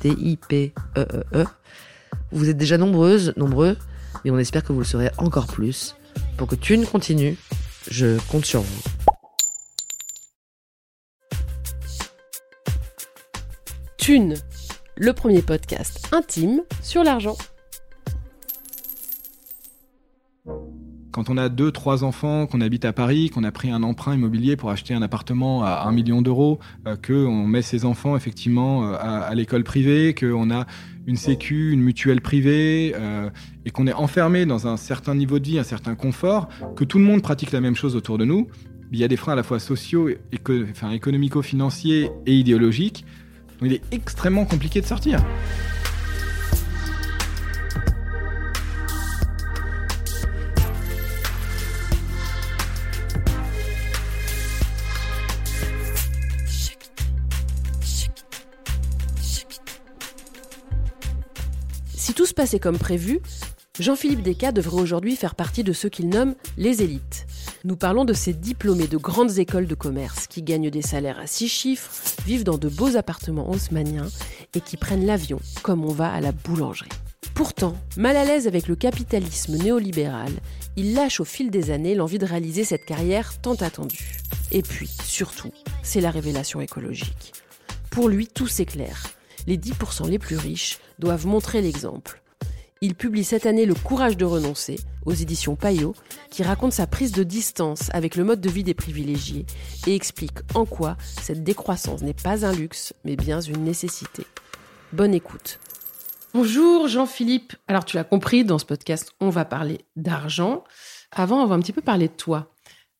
T-I-P-E-E-E. Vous êtes déjà nombreuses, nombreux, mais on espère que vous le serez encore plus. Pour que Thune continue, je compte sur vous. Thune, le premier podcast intime sur l'argent. Quand on a 2-3 enfants, qu'on habite à Paris, qu'on a pris un emprunt immobilier pour acheter un appartement à 1 million d'euros, qu'on met ses enfants effectivement à l'école privée, qu'on a une sécu, une mutuelle privée, et qu'on est enfermé dans un certain niveau de vie, un certain confort, que tout le monde pratique la même chose autour de nous, il y a des freins à la fois sociaux, économico-financiers et idéologiques. Donc il est extrêmement compliqué de sortir. Si tout se passait comme prévu, Jean-Philippe Decka devrait aujourd'hui faire partie de ceux qu'il nomme les élites. Nous parlons de ces diplômés de grandes écoles de commerce qui gagnent des salaires à 6 chiffres, vivent dans de beaux appartements haussmanniens et qui prennent l'avion, comme on va à la boulangerie. Pourtant, mal à l'aise avec le capitalisme néolibéral, il lâche au fil des années l'envie de réaliser cette carrière tant attendue. Et puis, surtout, c'est la révélation écologique. Pour lui, tout s'éclaire. Les 10% les plus riches doivent montrer l'exemple. Il publie cette année « Le courage de renoncer » aux éditions Payot, qui raconte sa prise de distance avec le mode de vie des privilégiés et explique en quoi cette décroissance n'est pas un luxe, mais bien une nécessité. Bonne écoute. Bonjour Jean-Philippe. Alors tu l'as compris, dans ce podcast, on va parler d'argent. Avant, on va un petit peu parler de toi.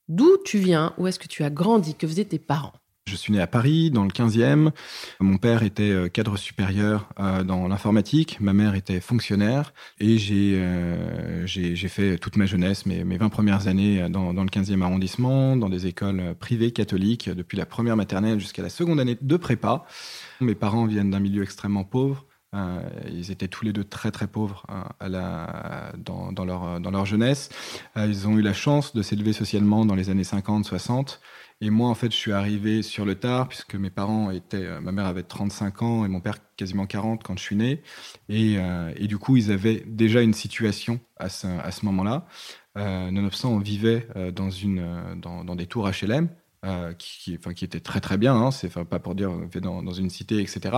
D'où tu viens? Où est-ce que tu as grandi? Que faisaient tes parents? Je suis né à Paris, dans le 15e. Mon père était cadre supérieur dans l'informatique. Ma mère était fonctionnaire. Et j'ai fait toute ma jeunesse, mes 20 premières années, dans le 15e arrondissement, dans des écoles privées catholiques, depuis la première maternelle jusqu'à la seconde année de prépa. Mes parents viennent d'un milieu extrêmement pauvre. Ils étaient tous les deux très très pauvres dans leur jeunesse. Ils ont eu la chance de s'élever socialement dans les années 50-60. Et moi, en fait, je suis arrivé sur le tard, puisque mes parents ma mère avait 35 ans et mon père quasiment 40 quand je suis né. Et du coup, ils avaient déjà une situation à ce moment-là. Nonobstant, on vivait dans des tours HLM. Qui était très très bien, hein, c'est pas pour dire dans une cité, etc.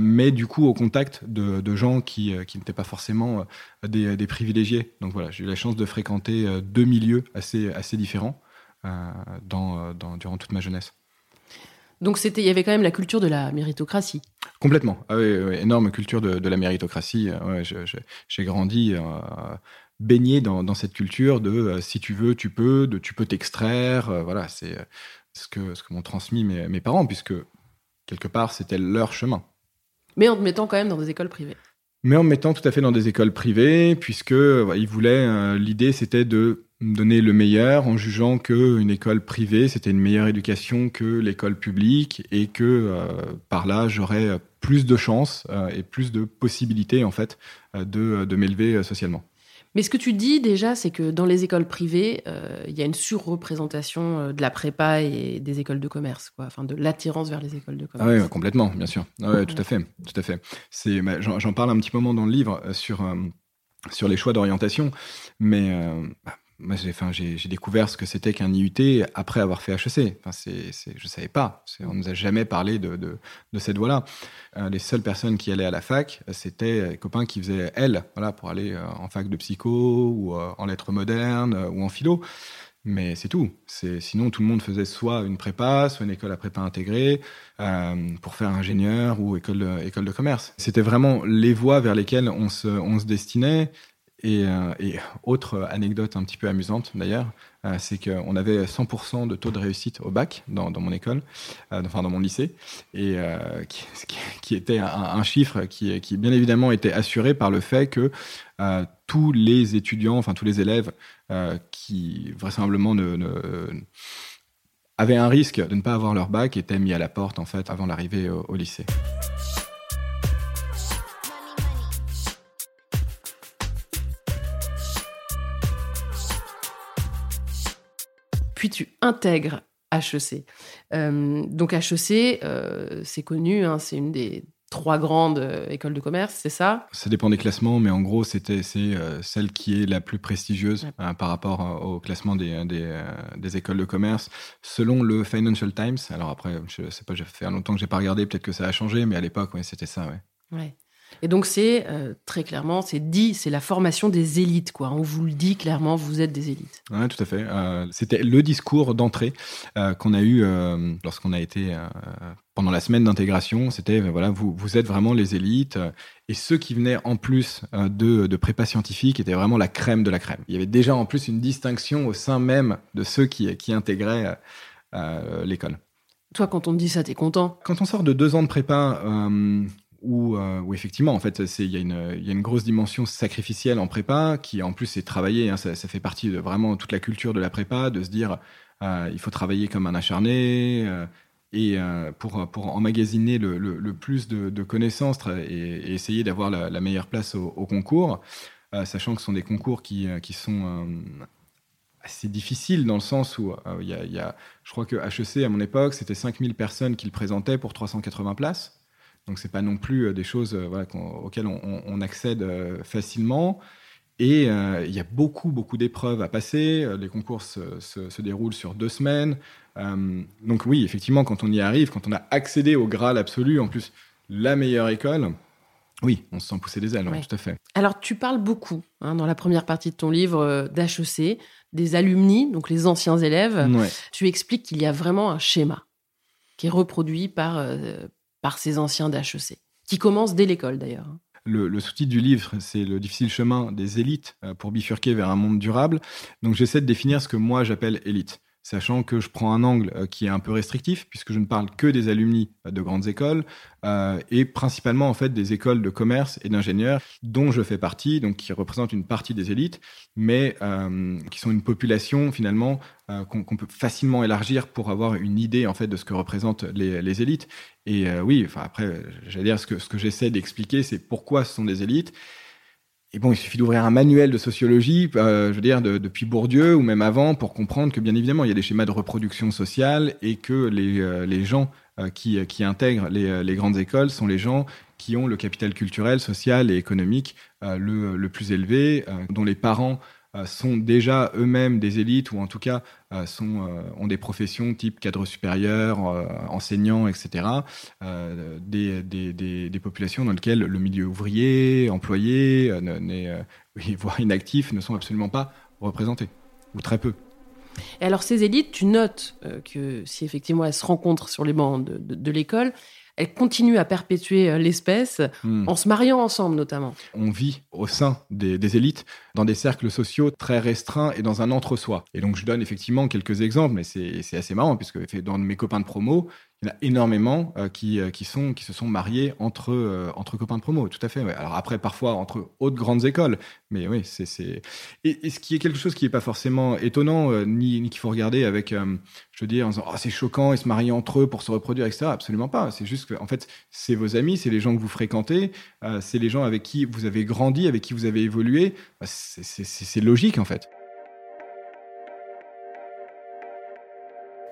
Mais du coup, au contact de gens qui n'étaient pas forcément des privilégiés. Donc voilà, j'ai eu la chance de fréquenter deux milieux assez différents durant toute ma jeunesse. Donc il y avait quand même la culture de la méritocratie. Complètement, ah oui, énorme culture de la méritocratie. Ouais, j'ai grandi... baigné dans cette culture de si tu veux, tu peux, tu peux t'extraire. Voilà, c'est ce que m'ont transmis mes parents, puisque quelque part, c'était leur chemin. Mais en te mettant quand même dans des écoles privées. Mais en me mettant tout à fait dans des écoles privées, puisque ils voulaient, l'idée, c'était de donner le meilleur en jugeant qu'une école privée, c'était une meilleure éducation que l'école publique et que par là, j'aurais plus de chances et plus de possibilités, en fait, de m'élever socialement. Mais ce que tu dis déjà, c'est que dans les écoles privées, il y a une surreprésentation de la prépa et des écoles de commerce, quoi. Enfin, de l'attirance vers les écoles de commerce. Ah oui, complètement, bien sûr. Ah ouais, tout à fait. J'en parle un petit moment dans le livre sur les choix d'orientation, mais moi, j'ai découvert ce que c'était qu'un IUT après avoir fait HEC. Enfin, je ne savais pas. On ne nous a jamais parlé de cette voie-là. Les seules personnes qui allaient à la fac, c'était les copains qui faisaient L, voilà, pour aller en fac de psycho ou en lettres modernes ou en philo. Mais c'est tout. Sinon, tout le monde faisait soit une prépa, soit une école à prépa intégrée pour faire ingénieur ou école de commerce. C'était vraiment les voies vers lesquelles on se destinait. Et autre anecdote un petit peu amusante d'ailleurs, c'est qu'on avait 100% de taux de réussite au bac dans mon école, dans mon lycée, et qui était un chiffre qui bien évidemment était assuré par le fait que tous les étudiants, enfin tous les élèves qui vraisemblablement avaient un risque de ne pas avoir leur bac étaient mis à la porte en fait avant l'arrivée au lycée. Puis tu intègres HEC. Donc HEC, c'est connu, hein, c'est une des 3 grandes écoles de commerce, c'est ça ? Ça dépend des classements, mais en gros, c'est celle qui est la plus prestigieuse par rapport au classement des écoles de commerce, selon le Financial Times. Alors après, je ne sais pas, ça fait longtemps que je n'ai pas regardé, peut-être que ça a changé, mais à l'époque, ouais, c'était ça, ouais. Ouais. Et donc, c'est très clairement, c'est dit, c'est la formation des élites, quoi. On vous le dit clairement, vous êtes des élites. Oui, tout à fait. C'était le discours d'entrée qu'on a eu lorsqu'on a été pendant la semaine d'intégration. C'était, voilà, vous êtes vraiment les élites. Et ceux qui venaient en plus de prépa scientifique étaient vraiment la crème de la crème. Il y avait déjà en plus une distinction au sein même de ceux qui intégraient l'école. Toi, quand on te dit ça, t'es content ? Quand on sort de 2 ans de prépa... Où effectivement, en fait, il y a une grosse dimension sacrificielle en prépa qui, en plus, est travaillée. Hein, ça fait partie de vraiment toute la culture de la prépa, de se dire il faut travailler comme un acharné et pour emmagasiner le plus de connaissances et essayer d'avoir la meilleure place au concours, sachant que ce sont des concours qui sont assez difficiles dans le sens où je crois que HEC, à mon époque, c'était 5000 personnes qui le présentaient pour 380 places. Donc, ce n'est pas non plus des choses auxquelles on accède facilement. Et il y a beaucoup, beaucoup d'épreuves à passer. Les concours se déroulent sur 2 semaines. Donc oui, effectivement, quand on y arrive, quand on a accédé au Graal absolu, en plus, la meilleure école, oui, on se sent pousser des ailes, ouais. Tout à fait. Alors, tu parles beaucoup, hein, dans la première partie de ton livre, d'HEC, des alumni, donc les anciens élèves. Ouais. Tu expliques qu'il y a vraiment un schéma qui est reproduit par ces anciens d'HEC, qui commencent dès l'école d'ailleurs. Le sous-titre du livre, c'est « Le difficile chemin des élites pour bifurquer vers un monde durable ». Donc j'essaie de définir ce que moi j'appelle élite, sachant que je prends un angle qui est un peu restrictif, puisque je ne parle que des alumni de grandes écoles, et principalement en fait des écoles de commerce et d'ingénieurs, dont je fais partie, donc qui représentent une partie des élites, mais qui sont une population finalement qu'on peut facilement élargir pour avoir une idée en fait de ce que représentent les élites. Et oui, enfin après, j'allais dire ce que j'essaie d'expliquer, c'est pourquoi ce sont des élites. Et bon, il suffit d'ouvrir un manuel de sociologie, je veux dire, depuis Bourdieu ou même avant, pour comprendre que, bien évidemment, il y a des schémas de reproduction sociale et que les gens qui intègrent les grandes écoles sont les gens qui ont le capital culturel, social et économique le plus élevé, dont les parents sont déjà eux-mêmes des élites ou en tout cas ont des professions type cadre supérieur, enseignant, etc. Des populations dans lesquelles le milieu ouvrier, employé, voire inactif, ne sont absolument pas représentés, ou très peu. Et alors ces élites, tu notes que si effectivement elles se rencontrent sur les bancs de l'école, elles continuent à perpétuer l'espèce en se mariant ensemble, notamment. On vit au sein des élites, dans des cercles sociaux très restreints et dans un entre-soi. Et donc, je donne effectivement quelques exemples, mais c'est assez marrant, puisque dans mes copains de promo, il y en a énormément qui se sont mariés entre copains de promo, tout à fait. Ouais. Alors après, parfois, entre autres grandes écoles. Mais oui, Et ce qui est quelque chose qui n'est pas forcément étonnant, ni qu'il faut regarder avec, je veux dire, en disant « Oh, c'est choquant, ils se marient entre eux pour se reproduire, etc. » Absolument pas. C'est juste que, en fait, c'est vos amis, c'est les gens que vous fréquentez, c'est les gens avec qui vous avez grandi, avec qui vous avez évolué. C'est logique, en fait.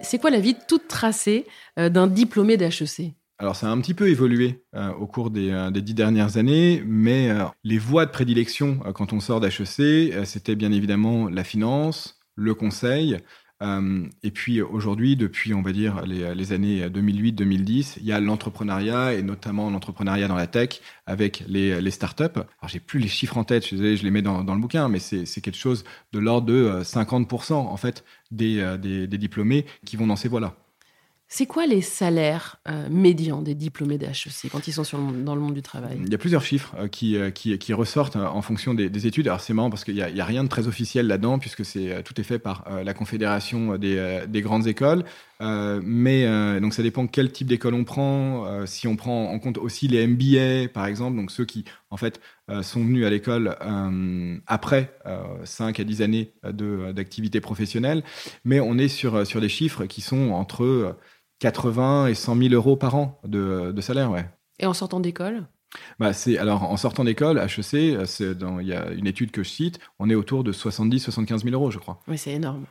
C'est quoi la vie toute tracée d'un diplômé d'HEC ? Alors, ça a un petit peu évolué au cours des 10 dernières années, mais les voies de prédilection quand on sort d'HEC, c'était bien évidemment la finance, le conseil. Et puis aujourd'hui, depuis on va dire les années 2008-2010, il y a l'entrepreneuriat et notamment l'entrepreneuriat dans la tech avec les startups. Alors j'ai plus les chiffres en tête, je suis désolé, je les mets dans le bouquin, mais c'est quelque chose de l'ordre de 50% en fait des diplômés qui vont dans ces voies-là. C'est quoi les salaires médians des diplômés d'HEC quand ils sont dans le monde du travail ? Il y a plusieurs chiffres qui ressortent en fonction des études. Alors c'est marrant parce qu'il n'y a rien de très officiel là-dedans puisque tout est fait par la Confédération des grandes écoles. Donc ça dépend quel type d'école on prend, si on prend en compte aussi les MBA par exemple, donc ceux qui en fait sont venus à l'école après 5 à 10 années d'activité professionnelle, mais on est sur des chiffres qui sont entre 80 et 100 000 euros par an de salaire. Ouais. Et en sortant d'école ? Alors, en sortant d'école, HEC, il y a une étude que je cite, on est autour de 70-75 000 euros, je crois. Oui, c'est énorme.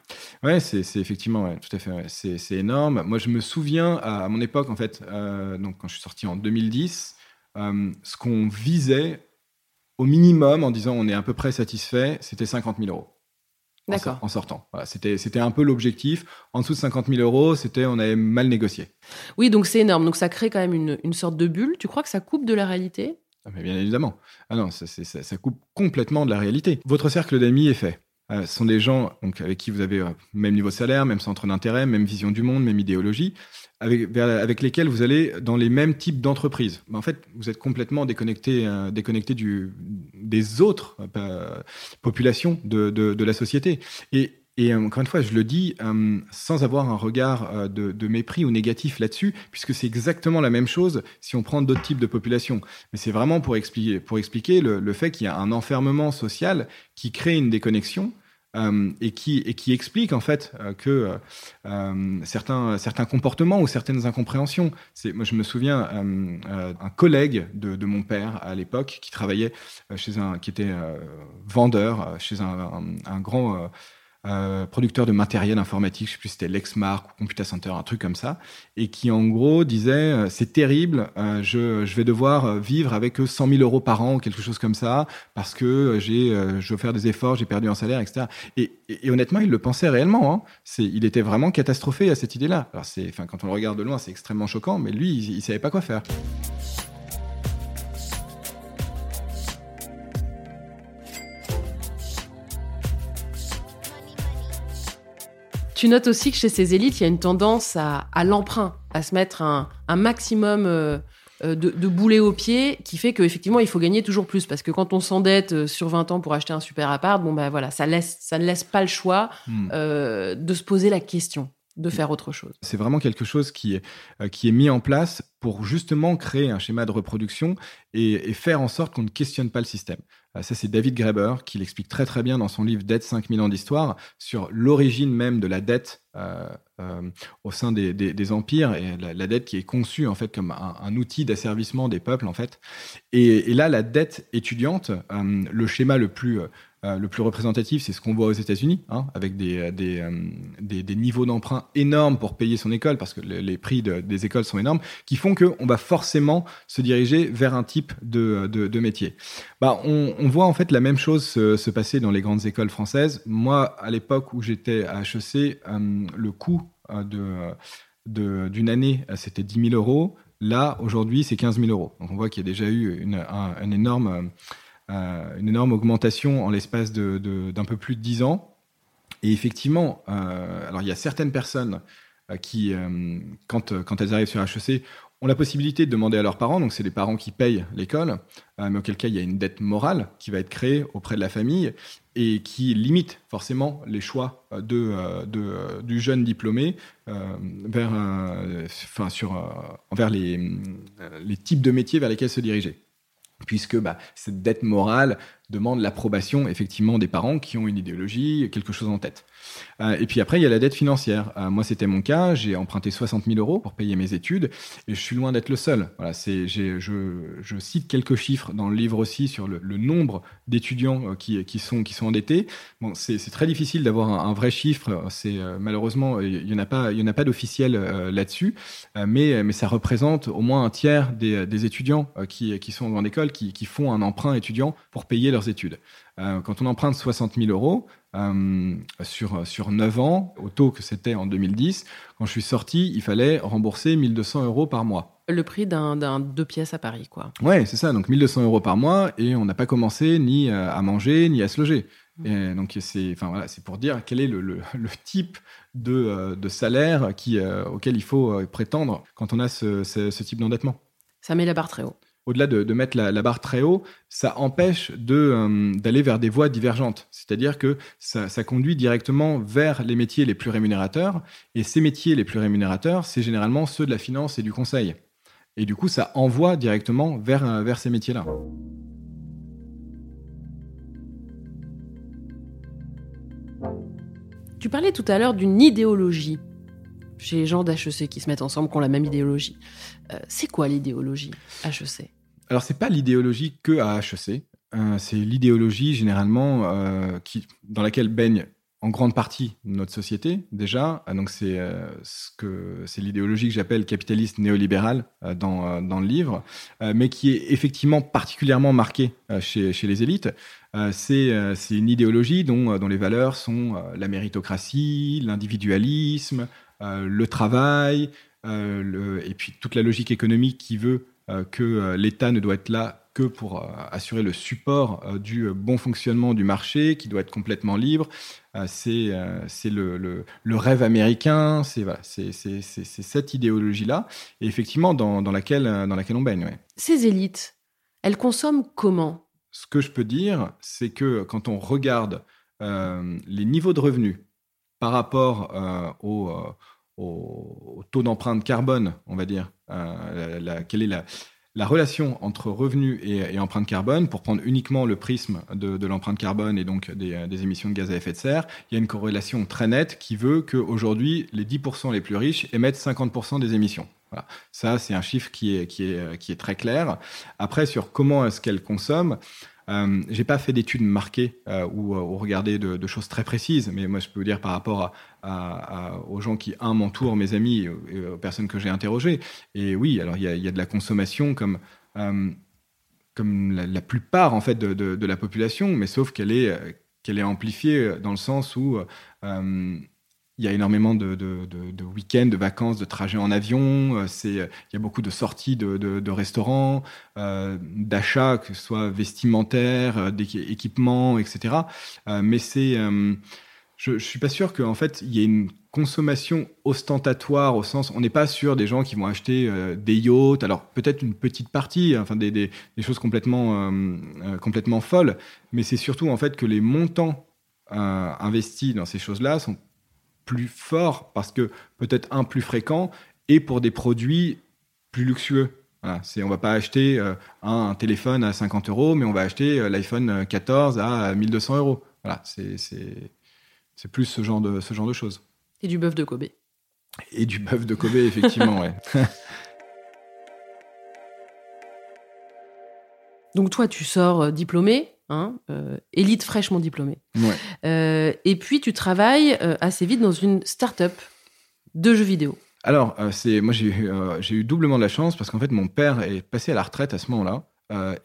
Oui, c'est effectivement, ouais, tout à fait, ouais, c'est énorme. Moi, je me souviens, à mon époque, en fait, donc, quand je suis sorti en 2010, ce qu'on visait au minimum, en disant on est à peu près satisfait, c'était 50 000 euros. D'accord. En sortant. Voilà, c'était un peu l'objectif. En dessous de 50 000 euros, on avait mal négocié. Oui, donc c'est énorme. Donc ça crée quand même une sorte de bulle. Tu crois que ça coupe de la réalité ? Mais bien évidemment. Ah non, ça coupe complètement de la réalité. Votre cercle d'amis est fait. Ce sont des gens donc, avec qui vous avez même niveau de salaire, même centre d'intérêt, même vision du monde, même idéologie, avec lesquels vous allez dans les mêmes types d'entreprises. En fait, vous êtes complètement déconnecté des autres populations de la société. Et encore une fois, je le dis sans avoir un regard de mépris ou négatif là-dessus, puisque c'est exactement la même chose si on prend d'autres types de populations. Mais c'est vraiment pour expliquer le fait qu'il y a un enfermement social qui crée une déconnexion et qui explique en fait que certains comportements ou certaines incompréhensions. Moi, je me souviens un collègue de mon père à l'époque qui travaillait qui était vendeur chez un grand producteur de matériel informatique, je ne sais plus si c'était Lexmark ou Computa Center, un truc comme ça, et qui en gros disait c'est terrible, je vais devoir vivre avec 100 000 euros par an ou quelque chose comme ça, parce que je dois faire des efforts, j'ai perdu en salaire, etc. Et honnêtement, il le pensait réellement. Hein. Il était vraiment catastrophé à cette idée-là. Alors quand on le regarde de loin, c'est extrêmement choquant, mais lui, il ne savait pas quoi faire. Tu notes aussi que chez ces élites, il y a une tendance à l'emprunt, à se mettre un maximum de boulets aux pieds, qui fait qu'effectivement, il faut gagner toujours plus. Parce que quand on s'endette sur 20 ans pour acheter un super appart, ça ne laisse pas le choix de se poser la question de faire autre chose. C'est vraiment quelque chose qui est mis en place pour justement créer un schéma de reproduction et faire en sorte qu'on ne questionne pas le système. Ça, c'est David Graeber qui l'explique très très bien dans son livre « Dette 5000 ans d'histoire » sur l'origine même de la dette au sein des empires, et la dette qui est conçue en fait comme un outil d'asservissement des peuples en fait. Et là, la dette étudiante, le schéma le plus représentatif, c'est ce qu'on voit aux États-Unis, hein, avec des niveaux d'emprunt énormes pour payer son école, parce que les prix des écoles sont énormes, qui font qu'on va forcément se diriger vers un type de métier. On voit en fait la même chose se passer dans les grandes écoles françaises. Moi, à l'époque où j'étais à HEC, le coût d'une année, c'était 10 000 euros. Là, aujourd'hui, c'est 15 000 euros. Donc, on voit qu'il y a déjà eu une énorme augmentation en l'espace d'un peu plus de 10 ans. Et effectivement, alors il y a certaines personnes qui, quand elles arrivent sur HEC, ont la possibilité de demander à leurs parents, donc c'est les parents qui payent l'école, mais auquel cas il y a une dette morale qui va être créée auprès de la famille et qui limite forcément les choix du jeune diplômé envers les types de métiers vers lesquels se diriger. Puisque cette dette morale demande l'approbation effectivement des parents qui ont une idéologie, quelque chose en tête. Et puis après, il y a la dette financière. Moi, c'était mon cas. J'ai emprunté 60 000 euros pour payer mes études et je suis loin d'être le seul. Voilà, je cite quelques chiffres dans le livre aussi sur le nombre d'étudiants qui sont endettés. Bon, c'est très difficile d'avoir un vrai chiffre. Malheureusement, il n'y en a pas d'officiel là-dessus, mais ça représente au moins un tiers des étudiants qui sont en grande école, qui font un emprunt étudiant pour payer leurs études. Quand on emprunte 60 000 euros sur 9 ans, au taux que c'était en 2010, quand je suis sorti, il fallait rembourser 1200 euros par mois. Le prix d'un deux pièces à Paris, quoi. Ouais, c'est ça. Donc 1200 euros par mois et on n'a pas commencé ni à manger ni à se loger. Et donc c'est pour dire quel est le type de salaire auquel il faut prétendre quand on a ce type d'endettement. Ça met la barre très haut. Au-delà de mettre la barre très haut, ça empêche d'aller vers des voies divergentes. C'est-à-dire que ça conduit directement vers les métiers les plus rémunérateurs. Et ces métiers les plus rémunérateurs, c'est généralement ceux de la finance et du conseil. Et du coup, ça envoie directement vers ces métiers-là. Tu parlais tout à l'heure d'une idéologie. Chez les gens d'HEC qui se mettent ensemble, qui ont la même idéologie. C'est quoi l'idéologie HEC ? Alors, ce n'est pas l'idéologie que à HEC. C'est l'idéologie, généralement, dans laquelle baigne en grande partie notre société, déjà. Donc, c'est l'idéologie que j'appelle capitaliste néolibérale dans le livre, mais qui est effectivement particulièrement marquée chez les élites. C'est une idéologie dont les valeurs sont la méritocratie, l'individualisme, le travail, et puis toute la logique économique qui veut que l'État ne doit être là que pour assurer le support du bon fonctionnement du marché, qui doit être complètement libre. C'est le rêve américain, c'est cette idéologie-là, et effectivement dans laquelle on baigne. Ouais. Ces élites, elles consomment comment ? Ce que je peux dire, c'est que quand on regarde les niveaux de revenus par rapport au taux d'empreinte carbone, on va dire, quelle est la relation entre revenus et empreinte carbone, pour prendre uniquement le prisme de l'empreinte carbone et donc des émissions de gaz à effet de serre, il y a une corrélation très nette qui veut qu'aujourd'hui, les 10% les plus riches émettent 50% des émissions. Voilà. Ça, c'est un chiffre qui est très clair. Après, sur comment est-ce qu'elles consomment, j'ai pas fait d'études marquées ou regarder de choses très précises, mais moi je peux vous dire par rapport aux gens qui m'entourent, mes amis, et aux personnes que j'ai interrogées. Et oui, alors il y a de la consommation comme la plupart en fait de la population, mais sauf qu'elle est amplifiée dans le sens où il y a énormément de week-ends, de vacances, de trajets en avion. Il y a beaucoup de sorties de restaurants, d'achats, que ce soit vestimentaires, d'équipements, etc. Mais je ne suis pas sûr qu'en fait, il y ait une consommation ostentatoire au sens... On n'est pas sûr des gens qui vont acheter des yachts. Alors, peut-être une petite partie, enfin, des choses complètement folles. Mais c'est surtout en fait, que les montants investis dans ces choses-là sont plus fort, parce que peut-être plus fréquent, et pour des produits plus luxueux. Voilà, on ne va pas acheter un téléphone à 50 euros, mais on va acheter l'iPhone 14 à 1200 euros. Voilà, c'est plus ce genre de choses. Et du bœuf de Kobe. Et du bœuf de Kobe, effectivement, ouais. Donc toi, tu sors diplômé, élite fraîchement diplômée. Ouais. Et puis, tu travailles assez vite dans une start-up de jeux vidéo. Alors, moi, j'ai eu doublement de la chance parce qu'en fait, mon père est passé à la retraite à ce moment-là.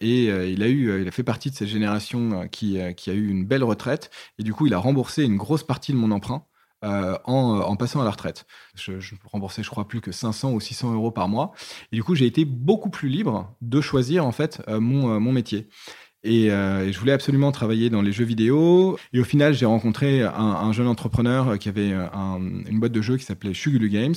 Il a fait partie de cette génération qui a eu une belle retraite. Et du coup, il a remboursé une grosse partie de mon emprunt en passant à la retraite. Je remboursais, je crois, plus que 500 ou 600 euros par mois. Et du coup, j'ai été beaucoup plus libre de choisir, en fait, mon métier. Et je voulais absolument travailler dans les jeux vidéo. Et au final, j'ai rencontré un jeune entrepreneur qui avait une boîte de jeux qui s'appelait Shugulu Games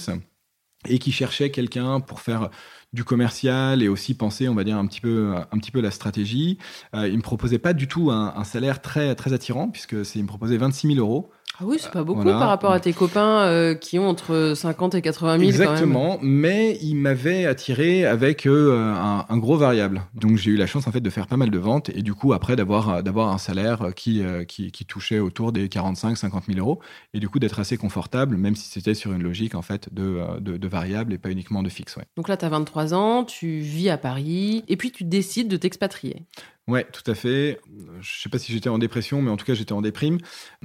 et qui cherchait quelqu'un pour faire du commercial et aussi penser, on va dire, un petit peu la stratégie. Il ne me proposait pas du tout un salaire très, très attirant puisqu'il me proposait 26 000 euros. Ah oui, c'est pas beaucoup par rapport à tes copains qui ont entre 50 et 80 000. Exactement, quand même. Mais ils m'avaient attiré avec un gros variable. Donc j'ai eu la chance en fait de faire pas mal de ventes et du coup après d'avoir un salaire qui touchait autour des 45 000 à 50 000 euros et du coup d'être assez confortable, même si c'était sur une logique en fait de variable et pas uniquement de fixe. Ouais. Donc là, tu as 23 ans, tu vis à Paris et puis tu décides de t'expatrier. Ouais, tout à fait. Je sais pas si j'étais en dépression, mais en tout cas, j'étais en déprime.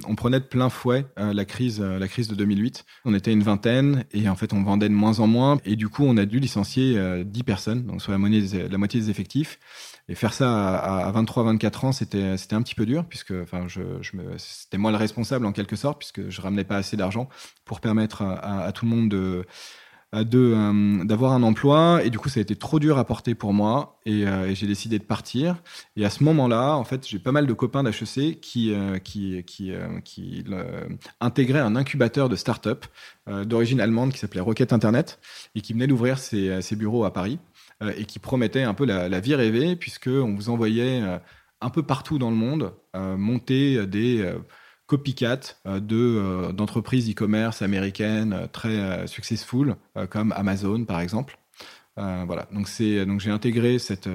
On prenait de plein fouet la crise de 2008. On était une vingtaine et en fait, on vendait de moins en moins. Et du coup, on a dû licencier 10 personnes, donc soit la moitié des effectifs. Et faire ça à 23-24 ans, c'était un petit peu dur, puisque enfin, c'était moi le responsable en quelque sorte, puisque je ramenais pas assez d'argent pour permettre à tout le monde d'avoir un emploi et du coup ça a été trop dur à porter pour moi et j'ai décidé de partir et à ce moment-là en fait j'ai pas mal de copains d'HEC qui intégraient un incubateur de start-up d'origine allemande qui s'appelait Rocket Internet et qui venait d'ouvrir ses bureaux à Paris et qui promettait un peu la vie rêvée puisqu'on vous envoyait un peu partout dans le monde monter des copycat d'entreprises e-commerce américaines très successful, comme Amazon par exemple. Voilà. Donc j'ai intégré cet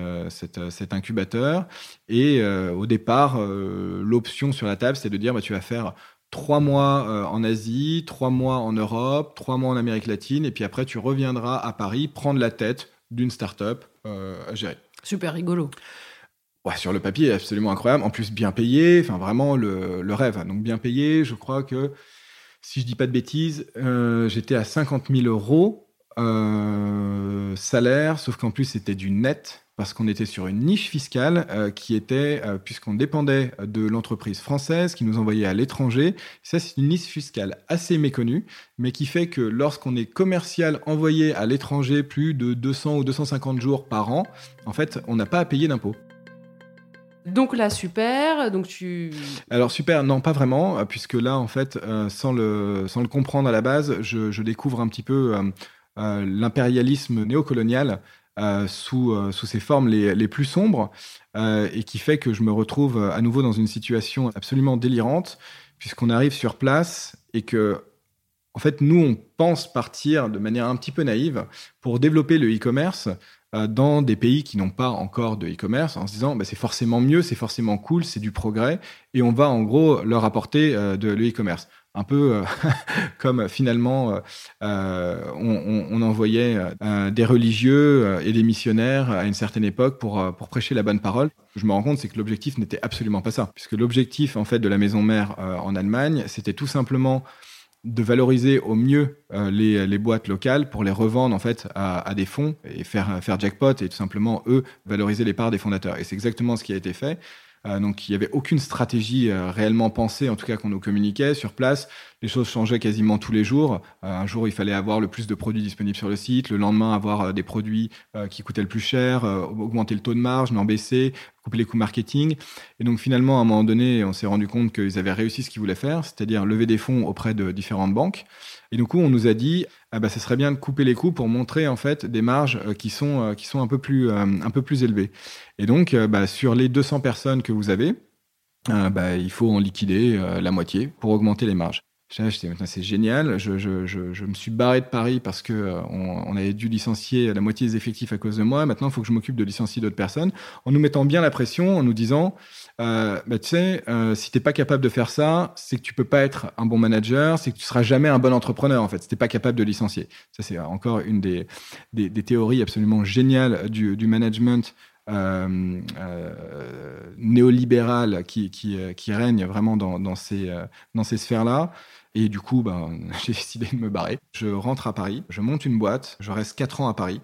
incubateur et au départ, l'option sur la table, c'était de dire tu vas faire 3 mois en Asie, 3 mois en Europe, 3 mois en Amérique latine et puis après tu reviendras à Paris prendre la tête d'une start-up à gérer. Super rigolo. Ouais, sur le papier, absolument incroyable. En plus, bien payé, enfin vraiment le rêve. Donc bien payé, je crois que, si je dis pas de bêtises, j'étais à 50 000 euros salaire, sauf qu'en plus, c'était du net, parce qu'on était sur une niche fiscale qui était, puisqu'on dépendait de l'entreprise française qui nous envoyait à l'étranger. Ça, c'est une niche fiscale assez méconnue, mais qui fait que lorsqu'on est commercial envoyé à l'étranger plus de 200 ou 250 jours par an, en fait, on n'a pas à payer d'impôts. Donc là, super, donc tu... Alors super, non, pas vraiment, puisque là, en fait, sans le comprendre à la base, je découvre un petit peu l'impérialisme néocolonial sous ses formes les plus sombres, et qui fait que je me retrouve à nouveau dans une situation absolument délirante, puisqu'on arrive sur place et que... En fait, nous, on pense partir de manière un petit peu naïve pour développer le e-commerce dans des pays qui n'ont pas encore de e-commerce en se disant c'est forcément mieux, c'est forcément cool, c'est du progrès et on va en gros leur apporter le e-commerce. Un peu comme finalement on envoyait des religieux et des missionnaires à une certaine époque pour prêcher la bonne parole. Je me rends compte, c'est que l'objectif n'était absolument pas ça, puisque l'objectif en fait de la maison mère en Allemagne, c'était tout simplement de valoriser au mieux les boîtes locales pour les revendre en fait à des fonds et faire jackpot et tout simplement eux valoriser les parts des fondateurs. Et c'est exactement ce qui a été fait. Donc il n'y avait aucune stratégie réellement pensée, en tout cas qu'on nous communiquait sur place. Les choses changeaient quasiment tous les jours. Un jour, il fallait avoir le plus de produits disponibles sur le site. Le lendemain, avoir des produits qui coûtaient le plus cher, augmenter le taux de marge, l'en baisser, couper les coûts marketing. Et donc finalement, à un moment donné, on s'est rendu compte qu'ils avaient réussi ce qu'ils voulaient faire, c'est-à-dire lever des fonds auprès de différentes banques. Et du coup, on nous a dit, ça serait bien de couper les coûts pour montrer en fait des marges qui sont un peu plus élevées. Et donc, sur les 200 personnes que vous avez, il faut en liquider la moitié pour augmenter les marges. C'est génial. Je me suis barré de Paris parce que on avait dû licencier la moitié des effectifs à cause de moi. Maintenant, il faut que je m'occupe de licencier d'autres personnes en nous mettant bien la pression, en nous disant si t'es pas capable de faire ça, c'est que tu peux pas être un bon manager, c'est que tu seras jamais un bon entrepreneur en fait. Si t'es pas capable de licencier, ça c'est encore une des théories absolument géniales du management. Néolibéral qui règne vraiment dans ces sphères-là. Et du coup, j'ai décidé de me barrer. Je rentre à Paris, je monte une boîte, je reste 4 ans à Paris.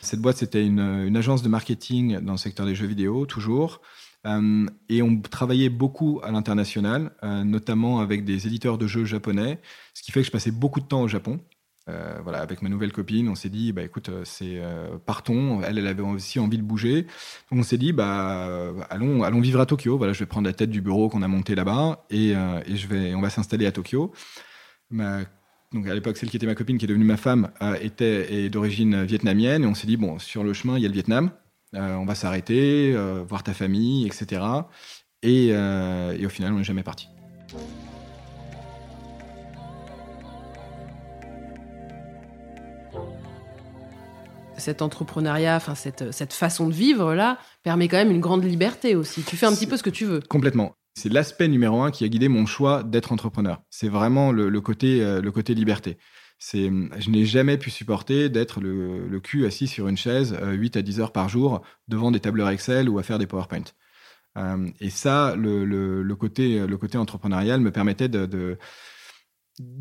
Cette boîte, c'était une agence de marketing dans le secteur des jeux vidéo, toujours. Et on travaillait beaucoup à l'international, notamment avec des éditeurs de jeux japonais, ce qui fait que je passais beaucoup de temps au Japon. Voilà, avec ma nouvelle copine, on s'est dit, écoute, partons. Elle avait aussi envie de bouger. Donc on s'est dit, allons vivre à Tokyo. Voilà, je vais prendre la tête du bureau qu'on a monté là-bas et on va s'installer à Tokyo. Donc à l'époque, celle qui était ma copine, qui est devenue ma femme, est d'origine vietnamienne. Et on s'est dit, sur le chemin, il y a le Vietnam. On va s'arrêter, voir ta famille, etc. Et au final, on n'est jamais parti. cet entrepreneuriat, enfin cette façon de vivre là, permet quand même une grande liberté aussi. Tu fais un petit peu ce que tu veux. Complètement. C'est l'aspect numéro 1 qui a guidé mon choix d'être entrepreneur. C'est vraiment le côté liberté. Je n'ai jamais pu supporter d'être le cul assis sur une chaise 8 à 10 heures par jour devant des tableurs Excel ou à faire des PowerPoint. Et ça, le côté entrepreneurial me permettait de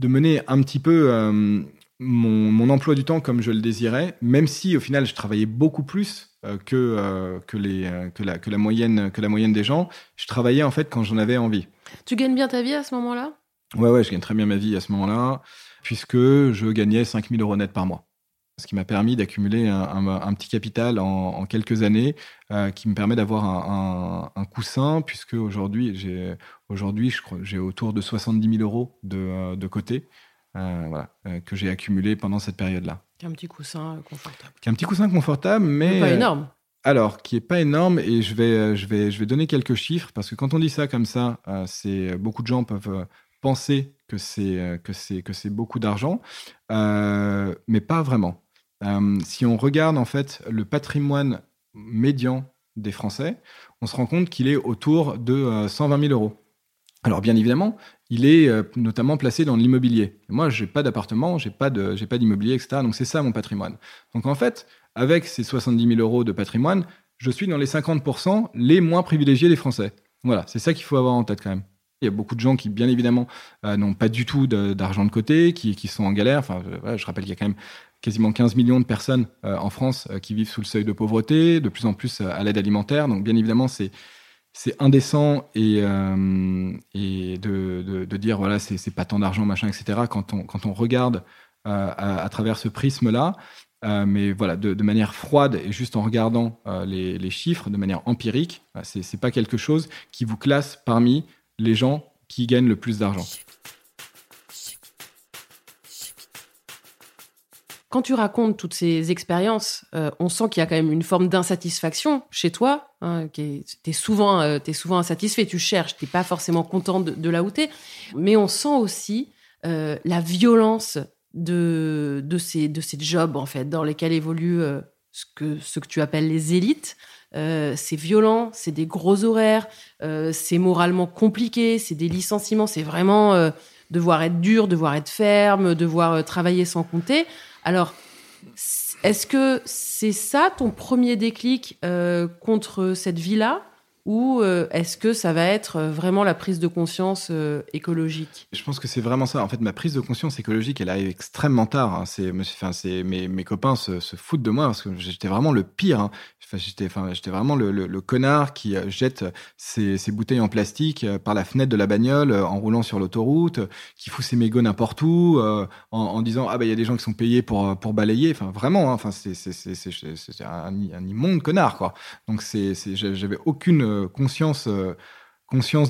mener un petit peu mon emploi du temps comme je le désirais, même si au final je travaillais beaucoup plus que la moyenne des gens. Je travaillais en fait quand j'en avais envie. Tu gagnes bien ta vie à ce moment-là ? Ouais, je gagne très bien ma vie à ce moment-là, puisque je gagnais 5 000 € net par mois. Ce qui m'a permis d'accumuler un petit capital en quelques années, qui me permet d'avoir un coussin, puisque aujourd'hui, je crois, j'ai autour de 70 000 € de côté, que j'ai accumulé pendant cette période-là. Un petit coussin confortable. Un petit coussin confortable, mais pas énorme. Alors, qui est pas énorme, et je vais donner quelques chiffres, parce que quand on dit ça comme ça, c'est beaucoup de gens peuvent penser que c'est beaucoup d'argent, mais pas vraiment. Si on regarde en fait le patrimoine médian des Français, on se rend compte qu'il est autour de 120 000 €. Alors bien évidemment, il est notamment placé dans l'immobilier. Moi, j'ai pas d'appartement, j'ai pas d'immobilier, etc. Donc c'est ça mon patrimoine. Donc en fait, avec ces 70 000 € de patrimoine, je suis dans les 50% les moins privilégiés des Français. Voilà, c'est ça qu'il faut avoir en tête quand même. Il y a beaucoup de gens qui, bien évidemment, n'ont pas du tout d'argent de côté, qui sont en galère. Enfin, je rappelle qu'il y a quand même quasiment 15 millions de personnes en France qui vivent sous le seuil de pauvreté, de plus en plus à l'aide alimentaire. Donc, bien évidemment, c'est indécent et de dire, voilà, c'est pas tant d'argent, machin, etc. Quand on regarde à travers ce prisme-là, mais voilà, de manière froide et juste en regardant les chiffres de manière empirique, c'est pas quelque chose qui vous classe parmi les gens qui gagnent le plus d'argent. Quand tu racontes toutes ces expériences, on sent qu'il y a quand même une forme d'insatisfaction chez toi. Hein, t'es souvent insatisfait, tu cherches, t'es pas forcément content de là où t'es. Mais on sent aussi la violence de ces jobs en fait, dans lesquels évoluent ce que tu appelles les élites. C'est violent, c'est des gros horaires, c'est moralement compliqué, c'est des licenciements, c'est vraiment devoir être dur, devoir être ferme, devoir travailler sans compter. Alors, est-ce que c'est ça ton premier déclic contre cette vie-là, ou est-ce que ça va être vraiment la prise de conscience écologique ? Je pense que c'est vraiment ça. En fait, ma prise de conscience écologique, elle arrive extrêmement tard. Hein. Mes copains se foutent de moi parce que j'étais vraiment le pire. Hein. J'étais vraiment le connard qui jette ses bouteilles en plastique par la fenêtre de la bagnole en roulant sur l'autoroute, qui fout ses mégots n'importe où, en disant « Ah, bah, il y a des gens qui sont payés pour balayer. » Enfin, vraiment, hein. Enfin, c'est un immonde connard, quoi. Donc, j'avais aucune conscience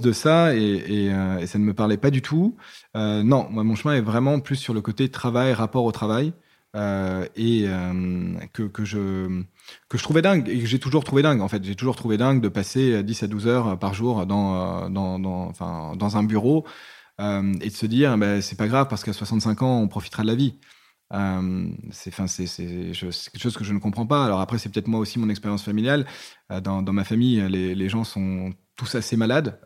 de ça et ça ne me parlait pas du tout. Non, moi, mon chemin est vraiment plus sur le côté travail, rapport au travail, que je trouvais dingue et que j'ai toujours trouvé dingue. En fait, j'ai toujours trouvé dingue de passer 10 à 12 heures par jour dans un bureau et de se dire c'est pas grave parce qu'à 65 ans, on profitera de la vie. C'est quelque chose que je ne comprends pas. Alors après, c'est peut-être moi aussi mon expérience familiale. Dans ma famille, les gens sont tous assez malades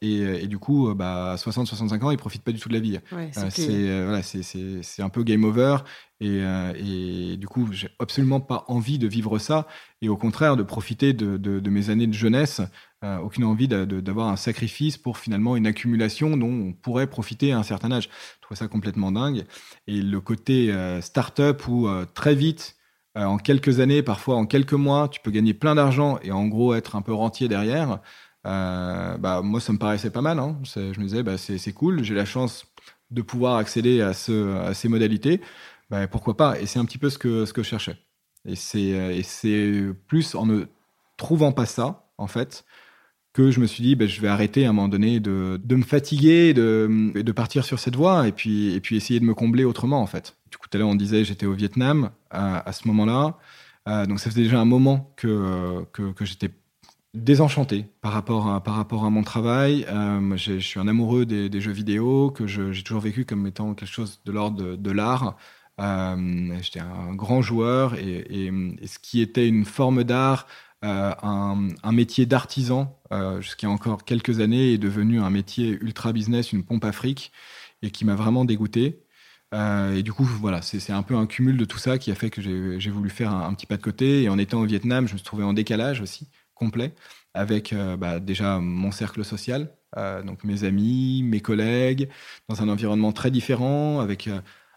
et du coup, à 60-65 ans, ils profitent pas du tout de la vie. Ouais, c'est un peu game over et du coup, j'ai absolument pas envie de vivre ça et au contraire de profiter de mes années de jeunesse. Aucune envie d'avoir un sacrifice pour finalement une accumulation dont on pourrait profiter à un certain âge. Je trouve ça complètement dingue. Et le côté start-up où très vite, en quelques années, parfois en quelques mois, tu peux gagner plein d'argent et en gros être un peu rentier derrière, moi ça me paraissait pas mal. Hein. Je me disais, c'est cool, j'ai la chance de pouvoir accéder à ces modalités. Pourquoi pas ? Et c'est un petit peu ce que je cherchais. Et c'est plus en ne trouvant pas ça, en fait, que je me suis dit, je vais arrêter à un moment donné de me fatiguer, de partir sur cette voie et puis essayer de me combler autrement, en fait. Du coup, tout à l'heure, on disait j'étais au Vietnam à ce moment-là. Donc, ça faisait déjà un moment que j'étais désenchanté par rapport à mon travail. Je suis un amoureux des jeux vidéo, que j'ai toujours vécu comme étant quelque chose de l'ordre de l'art. J'étais un grand joueur et ce qui était une forme d'art, un métier d'artisan, jusqu'à encore quelques années, est devenu un métier ultra business, une pompe à fric, et qui m'a vraiment dégoûté. Et du coup, voilà, c'est un peu un cumul de tout ça qui a fait que j'ai voulu faire un petit pas de côté. Et en étant au Vietnam, je me suis trouvé en décalage aussi, complet, avec déjà mon cercle social, donc mes amis, mes collègues, dans un environnement très différent, avec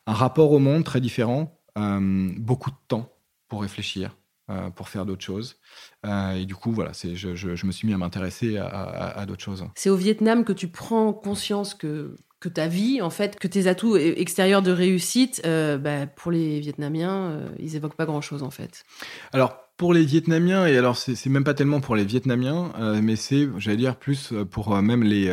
un rapport au monde très différent, beaucoup de temps pour réfléchir, pour faire d'autres choses. Et du coup, voilà, je me suis mis à m'intéresser à d'autres choses. C'est au Vietnam que tu prends conscience que ta vie, en fait, que tes atouts extérieurs de réussite, pour les Vietnamiens, ils évoquent pas grand-chose, en fait. Alors, pour les Vietnamiens, et alors c'est même pas tellement pour les Vietnamiens, mais c'est, j'allais dire, plus pour même les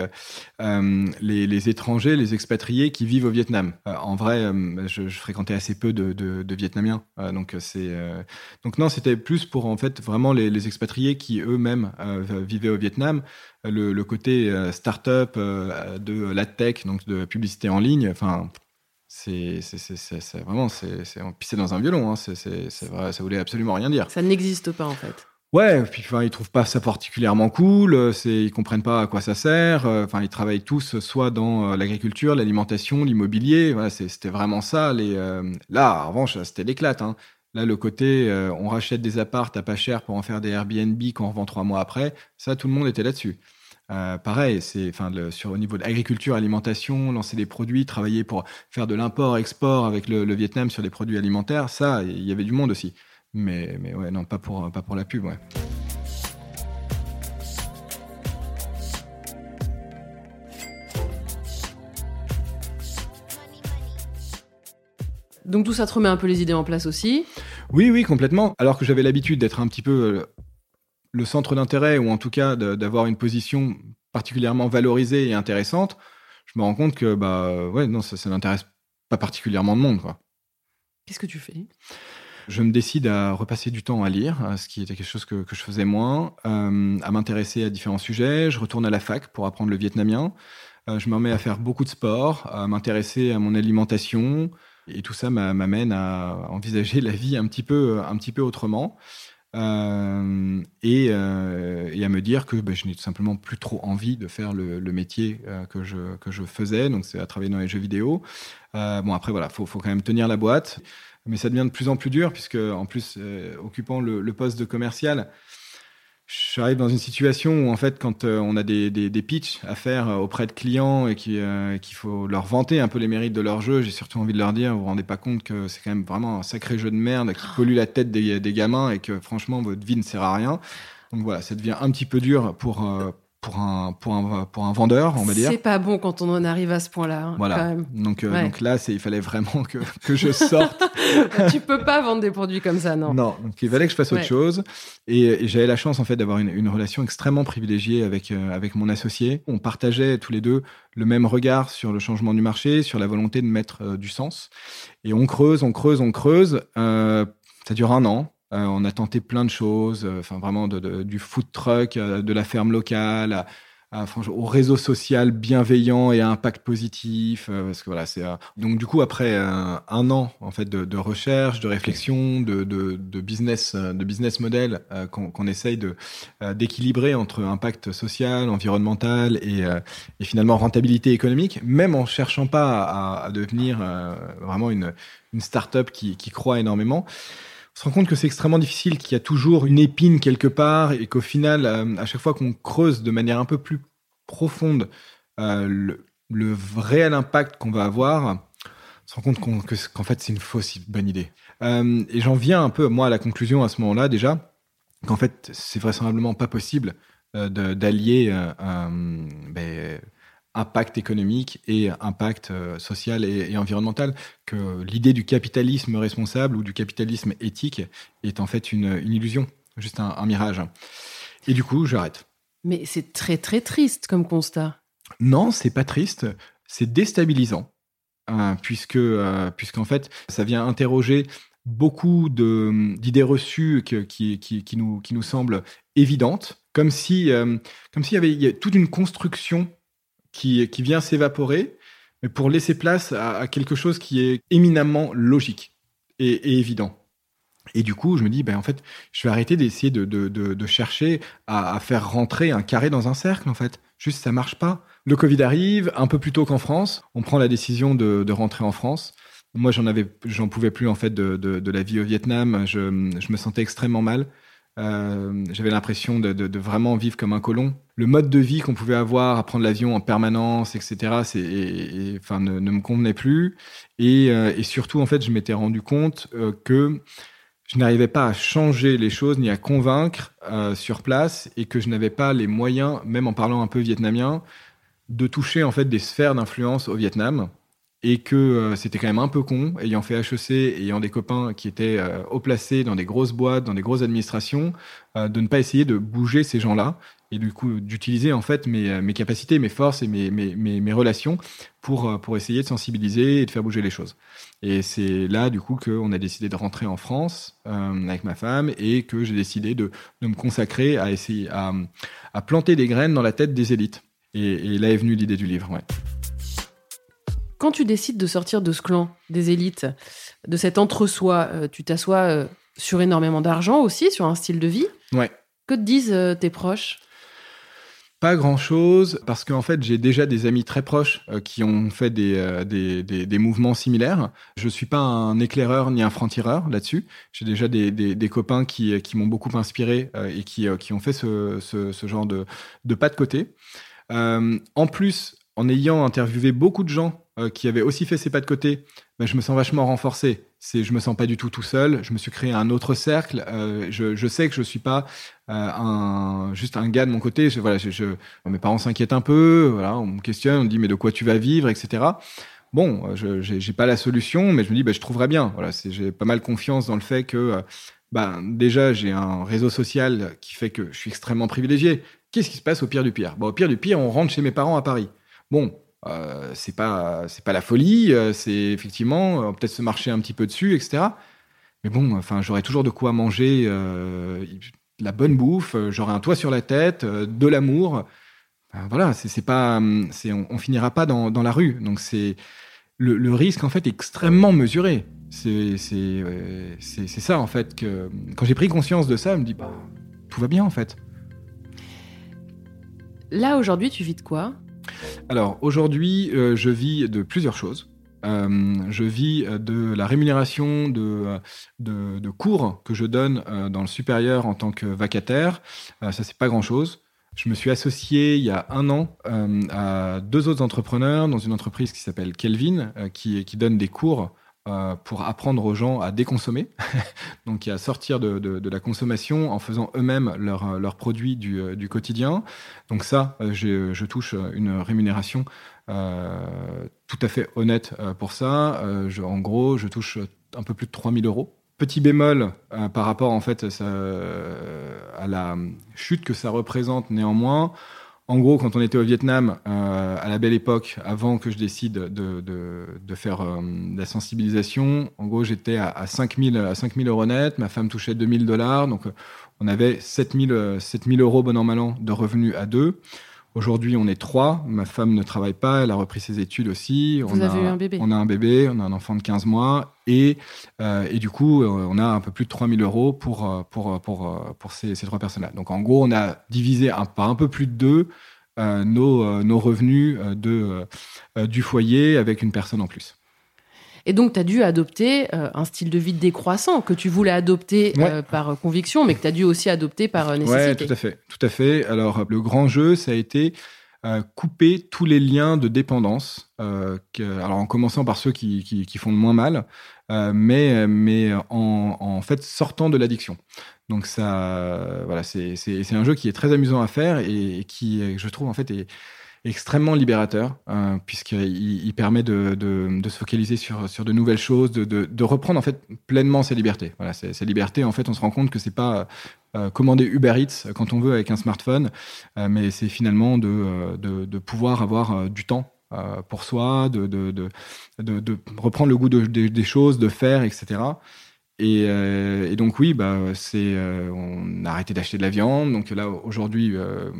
étrangers, les expatriés qui vivent au Vietnam. En vrai, je fréquentais assez peu de Vietnamiens, donc non, c'était plus pour en fait vraiment les expatriés qui eux-mêmes vivaient au Vietnam. Le côté start-up de la tech, donc de la publicité en ligne, enfin. C'est vraiment, on pissait dans un violon, hein. C'est vrai, ça voulait absolument rien dire. Ça n'existe pas, en fait. Ouais, puis enfin, ils trouvent pas ça particulièrement cool, ils comprennent pas à quoi ça sert, enfin, ils travaillent tous soit dans l'agriculture, l'alimentation, l'immobilier, voilà, c'était vraiment ça. Là, en revanche, c'était l'éclate, hein. Là, le côté, on rachète des apparts à pas cher pour en faire des Airbnb qu'on revend 3 mois après, ça, tout le monde était là-dessus. Pareil, au niveau de l'agriculture, alimentation, lancer des produits, travailler pour faire de l'import-export avec le Vietnam sur les produits alimentaires, ça, il y avait du monde aussi. Mais ouais, non, pas pour la pub, ouais. Donc tout ça te remet un peu les idées en place aussi ? Oui, complètement. Alors que j'avais l'habitude d'être un petit peu le centre d'intérêt, ou en tout cas d'avoir une position particulièrement valorisée et intéressante, je me rends compte que ça n'intéresse pas particulièrement le monde, quoi. Qu'est-ce que tu fais ? Je me décide à repasser du temps à lire, ce qui était quelque chose que je faisais moins, à m'intéresser à différents sujets. Je retourne à la fac pour apprendre le vietnamien. Je me remets à faire beaucoup de sport, à m'intéresser à mon alimentation. Et tout ça m'amène à envisager la vie un petit peu autrement. Et à me dire que je n'ai tout simplement plus trop envie de faire le métier que je faisais, donc c'est à travailler dans les jeux vidéo. Après, voilà, faut quand même tenir la boîte, mais ça devient de plus en plus dur, puisque en plus, occupant le poste de commercial, j'arrive dans une situation où, en fait, quand on a des pitchs à faire auprès de clients et qu'il faut leur vanter un peu les mérites de leur jeu, j'ai surtout envie de leur dire, vous vous rendez pas compte que c'est quand même vraiment un sacré jeu de merde qui pollue la tête des gamins et que, franchement, votre vie ne sert à rien. Donc voilà, ça devient un petit peu dur pour un vendeur, on va dire. C'est pas bon quand on en arrive à ce point-là, hein, voilà. Quand même. Donc là, il fallait vraiment que je sorte. Tu peux pas vendre des produits comme ça, non. Non, donc il fallait que je fasse autre chose. Et j'avais la chance, en fait, d'avoir une relation extrêmement privilégiée avec mon associé. On partageait tous les deux le même regard sur le changement du marché, sur la volonté de mettre du sens. Et on creuse. Ça dure 1 an. On a tenté plein de choses, vraiment du food truck, de la ferme locale, au réseau social bienveillant et à impact positif. Parce que voilà, donc du coup, après 1 an en fait de recherche, de réflexion, de business model qu'on essaye d'équilibrer entre impact social, environnemental et finalement rentabilité économique, même en cherchant pas à devenir vraiment une start-up qui croît énormément. On se rend compte que c'est extrêmement difficile, qu'il y a toujours une épine quelque part et qu'au final, à chaque fois qu'on creuse de manière un peu plus profonde le réel impact qu'on va avoir, on se rend compte qu'en fait, c'est une fausse bonne idée. Et j'en viens un peu, moi, à la conclusion à ce moment-là déjà, qu'en fait, c'est vraisemblablement pas possible d'allier impact économique et impact social et environnemental, que l'idée du capitalisme responsable ou du capitalisme éthique est en fait une illusion, juste un mirage. Et du coup, j'arrête. Mais c'est très, très triste comme constat. Non, c'est pas triste, c'est déstabilisant, puisqu'en fait, ça vient interroger beaucoup d'idées reçues qui nous semblent évidentes, comme s'il y avait toute une construction qui vient s'évaporer, mais pour laisser place à quelque chose qui est éminemment logique et évident. Et du coup, je me dis, ben, en fait, je vais arrêter d'essayer de chercher à faire rentrer un carré dans un cercle, en fait. Juste, ça marche pas. Le Covid arrive un peu plus tôt qu'en France. On prend la décision de rentrer en France. Moi, j'en pouvais plus, en fait, de la vie au Vietnam. Je me sentais extrêmement mal. J'avais l'impression de vraiment vivre comme un colon. Le mode de vie qu'on pouvait avoir à prendre l'avion en permanence, etc., ne me convenait plus. Et surtout, en fait, je m'étais rendu compte que je n'arrivais pas à changer les choses ni à convaincre sur place, et que je n'avais pas les moyens, même en parlant un peu vietnamien, de toucher en fait des sphères d'influence au Vietnam, et que c'était quand même un peu con, ayant fait HEC, ayant des copains qui étaient haut placés dans des grosses boîtes, dans des grosses administrations, de ne pas essayer de bouger ces gens-là, et du coup d'utiliser en fait mes capacités, mes forces et mes relations pour essayer de sensibiliser et de faire bouger les choses. Et c'est là du coup qu'on a décidé de rentrer en France avec ma femme, et que j'ai décidé de me consacrer à essayer à planter des graines dans la tête des élites. Et là est venue l'idée du livre, ouais. Quand tu décides de sortir de ce clan des élites, de cet entre-soi, tu t'assois sur énormément d'argent aussi, sur un style de vie. Ouais. Que te disent tes proches ? Pas grand-chose, parce qu'en fait, j'ai déjà des amis très proches qui ont fait des mouvements similaires. Je suis pas un éclaireur ni un franc-tireur là-dessus. J'ai déjà des copains qui m'ont beaucoup inspiré et qui ont fait ce genre de pas de côté. En plus, en ayant interviewé beaucoup de gens qui avaient aussi fait ces pas de côté, ben, je me sens vachement renforcé. Je me sens pas du tout tout seul. Je me suis créé un autre cercle. Je sais que je suis pas juste un gars de mon côté. Mes parents s'inquiètent un peu. Voilà, on me questionne, on me dit mais de quoi tu vas vivre, etc. Bon, j'ai pas la solution, mais je me dis je trouverai bien. Voilà, j'ai pas mal confiance dans le fait que déjà j'ai un réseau social qui fait que je suis extrêmement privilégié. Qu'est-ce qui se passe au pire du pire ? Au pire du pire, on rentre chez mes parents à Paris. Bon. C'est pas la folie, c'est effectivement peut-être se marcher un petit peu dessus, etc. Mais bon, j'aurai toujours de quoi manger, la bonne bouffe, j'aurai un toit sur la tête, de l'amour. Voilà, on finira pas dans la rue. Donc c'est le risque en fait est extrêmement mesuré. C'est ça en fait que quand j'ai pris conscience de ça, je me dis tout va bien en fait. Là aujourd'hui, tu vis de quoi ? Alors, aujourd'hui, je vis de plusieurs choses. Je vis de la rémunération de cours que je donne dans le supérieur en tant que vacataire. Ça, c'est pas grand-chose. Je me suis associé il y a 1 an à 2 autres entrepreneurs dans une entreprise qui s'appelle Kelvin, qui donne des cours pour apprendre aux gens à déconsommer, donc à sortir de la consommation en faisant eux-mêmes leurs produits du quotidien. Donc ça, je touche une rémunération tout à fait honnête pour ça. En gros, je touche un peu plus de 3 000 €. Petit bémol par rapport en fait à la chute que ça représente néanmoins. En gros, quand on était au Vietnam, à la belle époque, avant que je décide de faire de la sensibilisation, en gros, j'étais à 5 000 € net, ma femme touchait 2 000 $, donc on avait 7 000 € bon an mal an de revenus à 2. Aujourd'hui, on est 3, ma femme ne travaille pas, elle a repris ses études aussi. On a un bébé, on a un enfant de 15 mois, et du coup, on a un peu plus de 3 000 € pour ces 3 personnes-là. Donc, en gros, on a divisé par un peu plus de 2 nos revenus du foyer avec une personne en plus. Et donc, tu as dû adopter un style de vie décroissant que tu voulais adopter par conviction, mais que tu as dû aussi adopter par nécessité. Oui, tout à fait. Alors, le grand jeu, ça a été couper tous les liens de dépendance, alors en commençant par ceux qui font le moins mal, mais en fait sortant de l'addiction. Donc ça, voilà, c'est un jeu qui est très amusant à faire et qui, je trouve, en fait, est extrêmement libérateur, puisqu'il permet de se focaliser sur de nouvelles choses, de reprendre en fait pleinement ses libertés. Voilà, ses libertés, en fait, on se rend compte que c'est pas commander Uber Eats quand on veut avec un smartphone, mais c'est finalement de pouvoir avoir du temps pour soi, de reprendre le goût des choses, de faire, etc. Et donc oui, on a arrêté d'acheter de la viande. Donc là aujourd'hui,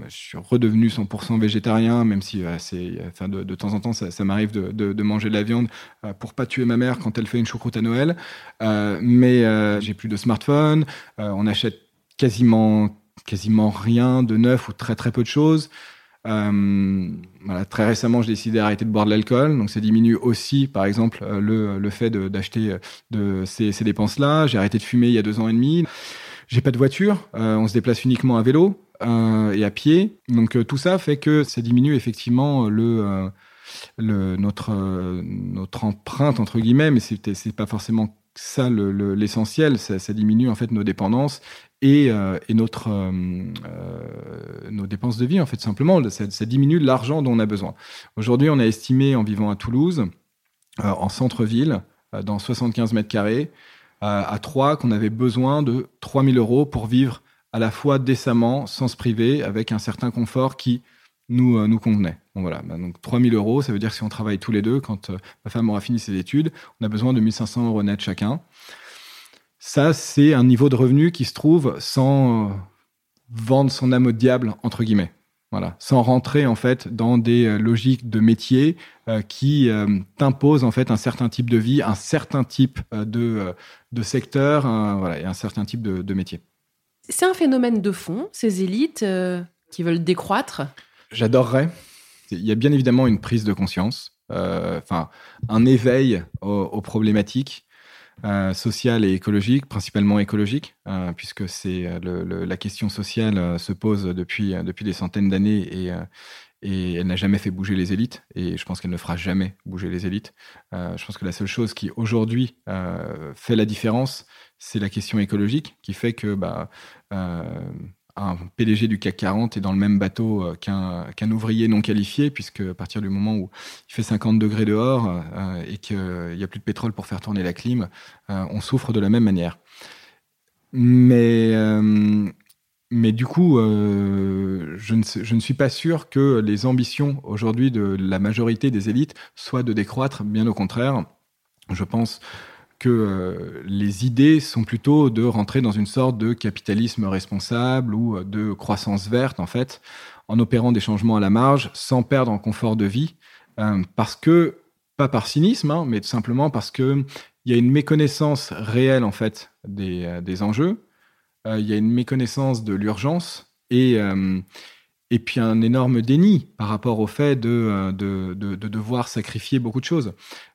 je suis redevenu 100% végétarien, même si de temps en temps ça m'arrive de manger de la viande pour pas tuer ma mère quand elle fait une choucroute à Noël. Mais j'ai plus de smartphone, on achète quasiment rien de neuf ou très très peu de choses. Très récemment, j'ai décidé d'arrêter de boire de l'alcool, donc ça diminue aussi, par exemple, le fait d'acheter de ces dépenses-là. J'ai arrêté de fumer il y a 2 ans et demi. J'ai pas de voiture, on se déplace uniquement à vélo et à pied. Donc tout ça fait que ça diminue effectivement notre empreinte entre guillemets, mais c'est pas forcément ça l'essentiel. Ça diminue en fait nos dépendances. Et nos dépenses de vie, en fait, simplement. Ça diminue l'argent dont on a besoin. Aujourd'hui, on a estimé, en vivant à Toulouse, en centre-ville, dans 75 mètres carrés, à Troyes, qu'on avait besoin de 3 000 € pour vivre à la fois décemment, sans se priver, avec un certain confort qui nous convenait. Bon, voilà. Donc, 3 000 €, ça veut dire que si on travaille tous les deux, quand ma femme aura fini ses études, on a besoin de 1 500 € net chacun. Ça, c'est un niveau de revenu qui se trouve sans vendre son âme au diable, entre guillemets. Voilà. Sans rentrer, en fait, dans des logiques de métier qui t'imposent, en fait, un certain type de vie, un certain type de secteur, et un certain type de métier. C'est un phénomène de fond, ces élites qui veulent décroître. J'adorerais. Il y a bien évidemment une prise de conscience, un éveil aux problématiques. Sociale et écologique, principalement écologique, puisque c'est la question sociale se pose depuis des centaines d'années et elle n'a jamais fait bouger les élites, et je pense qu'elle ne fera jamais bouger les élites. Je pense que la seule chose qui aujourd'hui fait la différence, c'est la question écologique, qui fait que un PDG du CAC 40 est dans le même bateau qu'un ouvrier non qualifié, puisque à partir du moment où il fait 50 degrés dehors et qu'il n'y a plus de pétrole pour faire tourner la clim, on souffre de la même manière. Mais du coup, je ne suis pas sûr que les ambitions aujourd'hui de la majorité des élites soient de décroître, bien au contraire. Je pense que les idées sont plutôt de rentrer dans une sorte de capitalisme responsable ou de croissance verte, en fait, en opérant des changements à la marge, sans perdre en confort de vie, pas par cynisme, mais tout simplement parce qu'il y a une méconnaissance réelle, en fait, des enjeux, il y a une méconnaissance de l'urgence, et puis un énorme déni par rapport au fait de devoir sacrifier beaucoup de choses.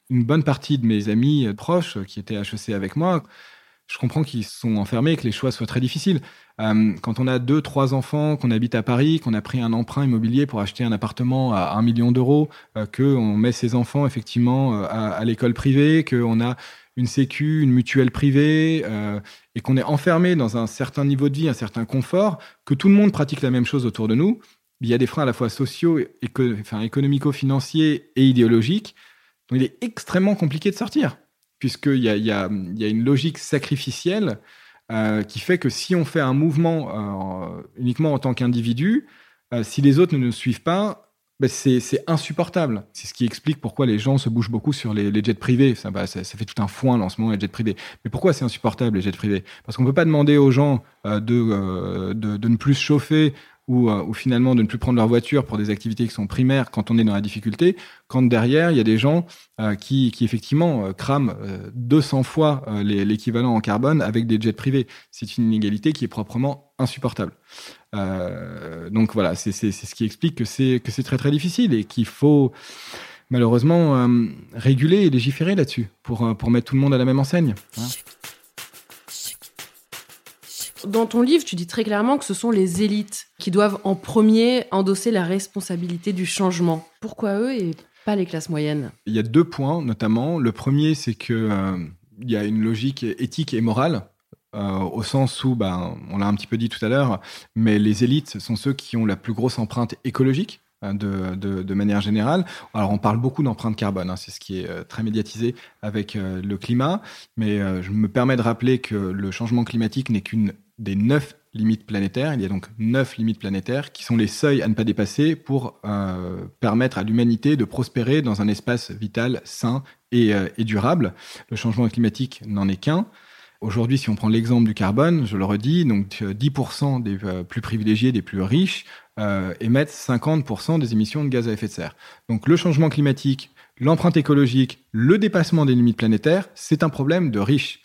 Une bonne partie de mes amis proches qui étaient HEC avec moi, je comprends qu'ils sont enfermés et que les choix soient très difficiles. Quand on a 2-3 enfants, qu'on habite à Paris, qu'on a pris un emprunt immobilier pour acheter un appartement à 1 000 000 €, qu'on met ses enfants effectivement à l'école privée, qu'on a une sécu, une mutuelle privée, et qu'on est enfermé dans un certain niveau de vie, un certain confort, que tout le monde pratique la même chose autour de nous, il y a des freins à la fois sociaux, économico-financiers et idéologiques. Il est extrêmement compliqué de sortir, puisqu'il y a une logique sacrificielle qui fait que si on fait un mouvement uniquement en tant qu'individu, si les autres ne nous suivent pas, c'est insupportable. C'est ce qui explique pourquoi les gens se bougent beaucoup sur les jets privés. Ça fait tout un foin en ce moment, les jets privés. Mais pourquoi c'est insupportable, les jets privés ? Parce qu'on ne peut pas demander aux gens de ne plus se chauffer, ou finalement de ne plus prendre leur voiture pour des activités qui sont primaires quand on est dans la difficulté, quand derrière, il y a des gens qui effectivement crament 200 fois l'équivalent en carbone avec des jets privés. C'est une inégalité qui est proprement insupportable. Donc voilà, c'est ce qui explique que c'est très très difficile et qu'il faut malheureusement réguler et légiférer là-dessus pour mettre tout le monde à la même enseigne. Voilà. Dans ton livre, tu dis très clairement que ce sont les élites qui doivent en premier endosser la responsabilité du changement. Pourquoi eux et pas les classes moyennes ? Il y a 2 points, notamment. Le premier, c'est qu'il y a une logique éthique et morale, au sens où, on l'a un petit peu dit tout à l'heure, mais les élites sont ceux qui ont la plus grosse empreinte écologique. De manière générale. Alors, on parle beaucoup d'empreinte carbone, c'est ce qui est très médiatisé avec le climat, mais je me permets de rappeler que le changement climatique n'est qu'une des 9 limites planétaires. Il y a donc 9 limites planétaires qui sont les seuils à ne pas dépasser pour permettre à l'humanité de prospérer dans un espace vital, sain et durable. Le changement climatique n'en est qu'un. Aujourd'hui, si on prend l'exemple du carbone, je le redis, donc 10% des plus privilégiés, des plus riches, émettent 50% des émissions de gaz à effet de serre. Donc le changement climatique, l'empreinte écologique, le dépassement des limites planétaires, c'est un problème de riches.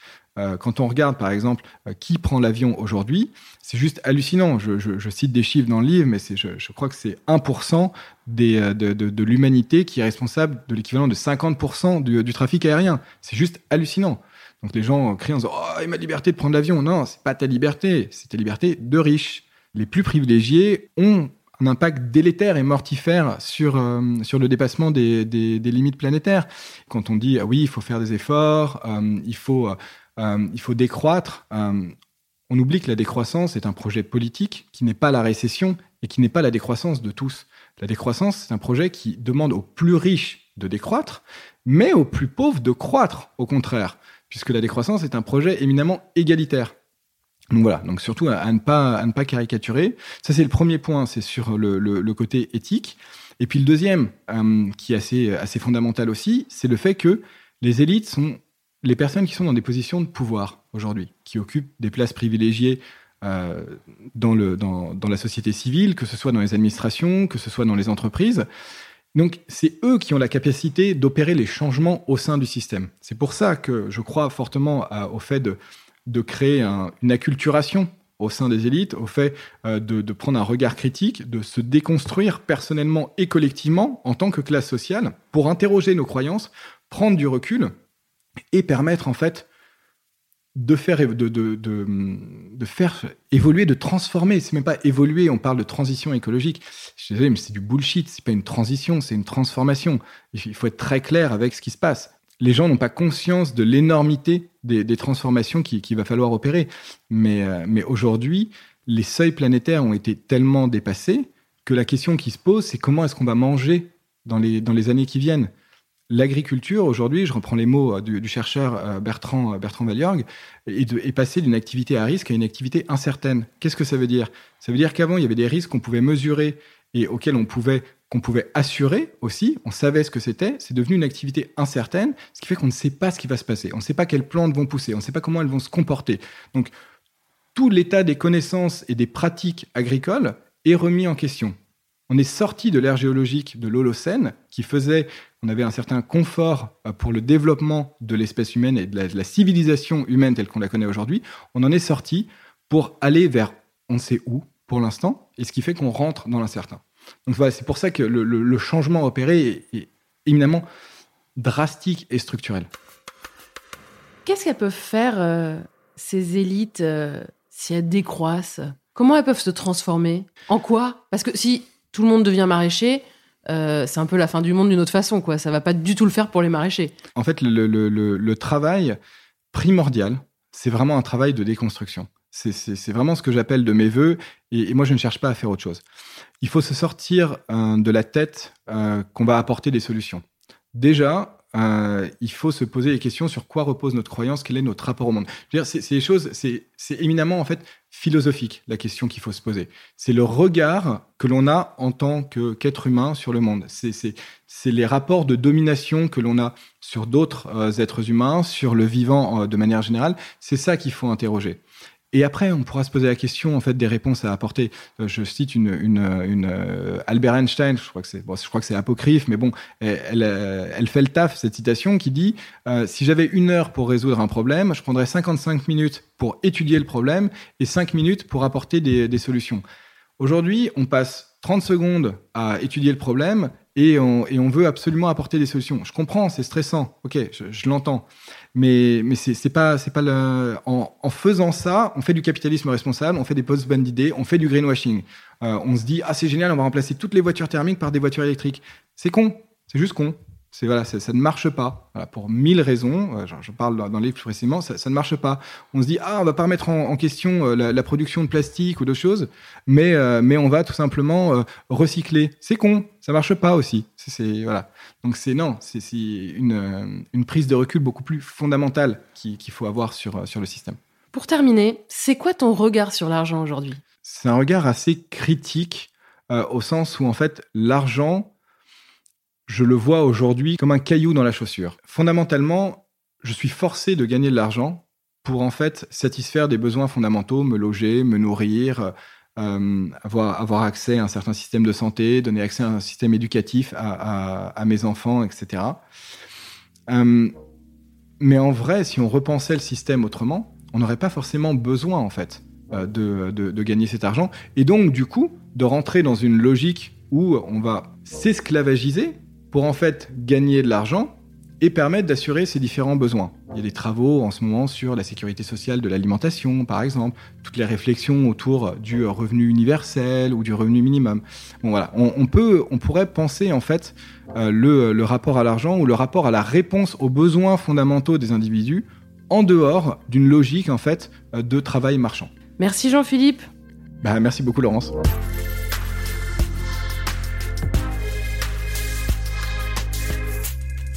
Quand on regarde, par exemple, qui prend l'avion aujourd'hui, c'est juste hallucinant. Je cite des chiffres dans le livre, mais je crois que c'est 1% de l'humanité qui est responsable de l'équivalent de 50% du trafic aérien. C'est juste hallucinant. Donc les gens crient en disant « Oh, et ma liberté de prendre l'avion !» Non, c'est pas ta liberté, c'est ta liberté de riche. Les plus privilégiés ont un impact délétère et mortifère sur le dépassement des limites planétaires. Quand on dit « oui, il faut faire des efforts, il faut décroître », on oublie que la décroissance est un projet politique qui n'est pas la récession et qui n'est pas la décroissance de tous. La décroissance, c'est un projet qui demande aux plus riches de décroître, mais aux plus pauvres de croître, au contraire. Puisque la décroissance est un projet éminemment égalitaire. Donc voilà, donc surtout à ne pas caricaturer. Ça, c'est le premier point, c'est sur le côté éthique. Et puis le deuxième, qui est assez fondamental aussi, c'est le fait que les élites sont les personnes qui sont dans des positions de pouvoir aujourd'hui, qui occupent des places privilégiées dans la société civile, que ce soit dans les administrations, que ce soit dans les entreprises. Donc, c'est eux qui ont la capacité d'opérer les changements au sein du système. C'est pour ça que je crois fortement au fait de créer une acculturation au sein des élites, au fait de prendre un regard critique, de se déconstruire personnellement et collectivement en tant que classe sociale pour interroger nos croyances, prendre du recul et permettre en fait de faire évoluer, de transformer. C'est même pas évoluer, on parle de transition écologique. Je suis désolé, mais c'est du bullshit. C'est pas une transition, c'est une transformation. Il faut être très clair avec ce qui se passe. Les gens n'ont pas conscience de l'énormité des transformations qu'il va falloir opérer. Mais aujourd'hui, les seuils planétaires ont été tellement dépassés que la question qui se pose, c'est comment est-ce qu'on va manger dans les années qui viennent. L'agriculture, aujourd'hui, je reprends les mots du chercheur Bertrand Valliorghe, est passée d'une activité à risque à une activité incertaine. Qu'est-ce que ça veut dire ? Ça veut dire qu'avant, il y avait des risques qu'on pouvait mesurer et auxquels qu'on pouvait assurer aussi. On savait ce que c'était. C'est devenu une activité incertaine, ce qui fait qu'on ne sait pas ce qui va se passer. On ne sait pas quelles plantes vont pousser. On ne sait pas comment elles vont se comporter. Donc, tout l'état des connaissances et des pratiques agricoles est remis en question. On est sorti de l'ère géologique de l'Holocène qui faisait qu'on avait un certain confort pour le développement de l'espèce humaine et de la civilisation humaine telle qu'on la connaît aujourd'hui. On en est sorti pour aller vers on ne sait où pour l'instant, et ce qui fait qu'on rentre dans l'incertain. Donc voilà, c'est pour ça que le changement opéré est éminemment drastique et structurel. Qu'est-ce qu'elles peuvent faire ces élites si elles décroissent ? Comment elles peuvent se transformer ? En quoi ? Parce que si tout le monde devient maraîcher, c'est un peu la fin du monde d'une autre façon, quoi. Ça ne va pas du tout le faire pour les maraîchers. En fait, le travail primordial, c'est vraiment un travail de déconstruction. C'est vraiment ce que j'appelle de mes voeux, et moi, je ne cherche pas à faire autre chose. Il faut se sortir de la tête qu'on va apporter des solutions. Déjà, il faut se poser les questions sur quoi repose notre croyance, quel est notre rapport au monde. Je veux dire, c'est éminemment, en fait, philosophique, la question qu'il faut se poser. C'est le regard que l'on a en tant qu'être humain sur le monde. C'est les rapports de domination que l'on a sur d'autres êtres humains, sur le vivant de manière générale. C'est ça qu'il faut interroger. Et après, on pourra se poser la question en fait, des réponses à apporter. Je cite une Albert Einstein, je crois que c'est apocryphe, mais bon, elle fait le taf, cette citation, qui dit « Si j'avais 1 heure pour résoudre un problème, je prendrais 55 minutes pour étudier le problème et 5 minutes pour apporter des solutions. » Aujourd'hui, on passe 30 secondes à étudier le problème et on veut absolument apporter des solutions. Je comprends, c'est stressant, ok, je l'entends. Mais c'est pas le... En faisant ça, on fait du capitalisme responsable, on fait des post-ban d'idées, on fait du greenwashing. On se dit, ah c'est génial, on va remplacer toutes les voitures thermiques par des voitures électriques. C'est con, c'est juste con. Ça ne marche pas. Voilà, pour 1000 raisons, je parle dans le livre plus précisément, ça ne marche pas. On se dit, ah, on va pas remettre en question la production de plastique ou d'autres choses, mais on va tout simplement recycler. C'est con, ça marche pas aussi. Voilà. Donc c'est une prise de recul beaucoup plus fondamentale qu'il faut avoir sur le système. Pour terminer, c'est quoi ton regard sur l'argent aujourd'hui ? C'est un regard assez critique, au sens où en fait l'argent... Je le vois aujourd'hui comme un caillou dans la chaussure. Fondamentalement, je suis forcé de gagner de l'argent pour en fait satisfaire des besoins fondamentaux, me loger, me nourrir, avoir accès à un certain système de santé, donner accès à un système éducatif à mes enfants, etc. Mais en vrai, si on repensait le système autrement, on n'aurait pas forcément besoin en fait de gagner cet argent, et donc du coup de rentrer dans une logique où on va s'esclavagiser pour en fait gagner de l'argent et permettre d'assurer ses différents besoins. Il y a des travaux en ce moment sur la sécurité sociale de l'alimentation, par exemple, toutes les réflexions autour du revenu universel ou du revenu minimum. Bon voilà, on pourrait penser en fait le rapport à l'argent ou le rapport à la réponse aux besoins fondamentaux des individus en dehors d'une logique en fait de travail marchand. Merci Jean-Philippe. Merci beaucoup Laurence.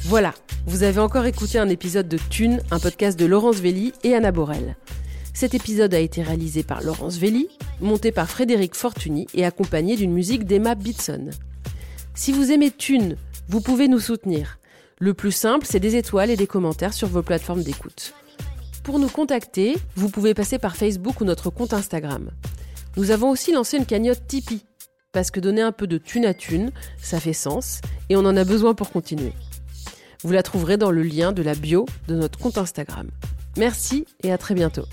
Voilà, vous avez encore écouté un épisode de Thune, un podcast de Laurence Velli et Anna Borel. Cet épisode a été réalisé par Laurence Velli, monté par Frédéric Fortuny et accompagné d'une musique d'Emma Bitson. Si vous aimez Thune, vous pouvez nous soutenir. Le plus simple, c'est des étoiles et des commentaires sur vos plateformes d'écoute. Pour nous contacter, vous pouvez passer par Facebook ou notre compte Instagram. Nous avons aussi lancé une cagnotte Tipeee, parce que donner un peu de thune à thune, ça fait sens, et on en a besoin pour continuer. Vous la trouverez dans le lien de la bio de notre compte Instagram. Merci et à très bientôt.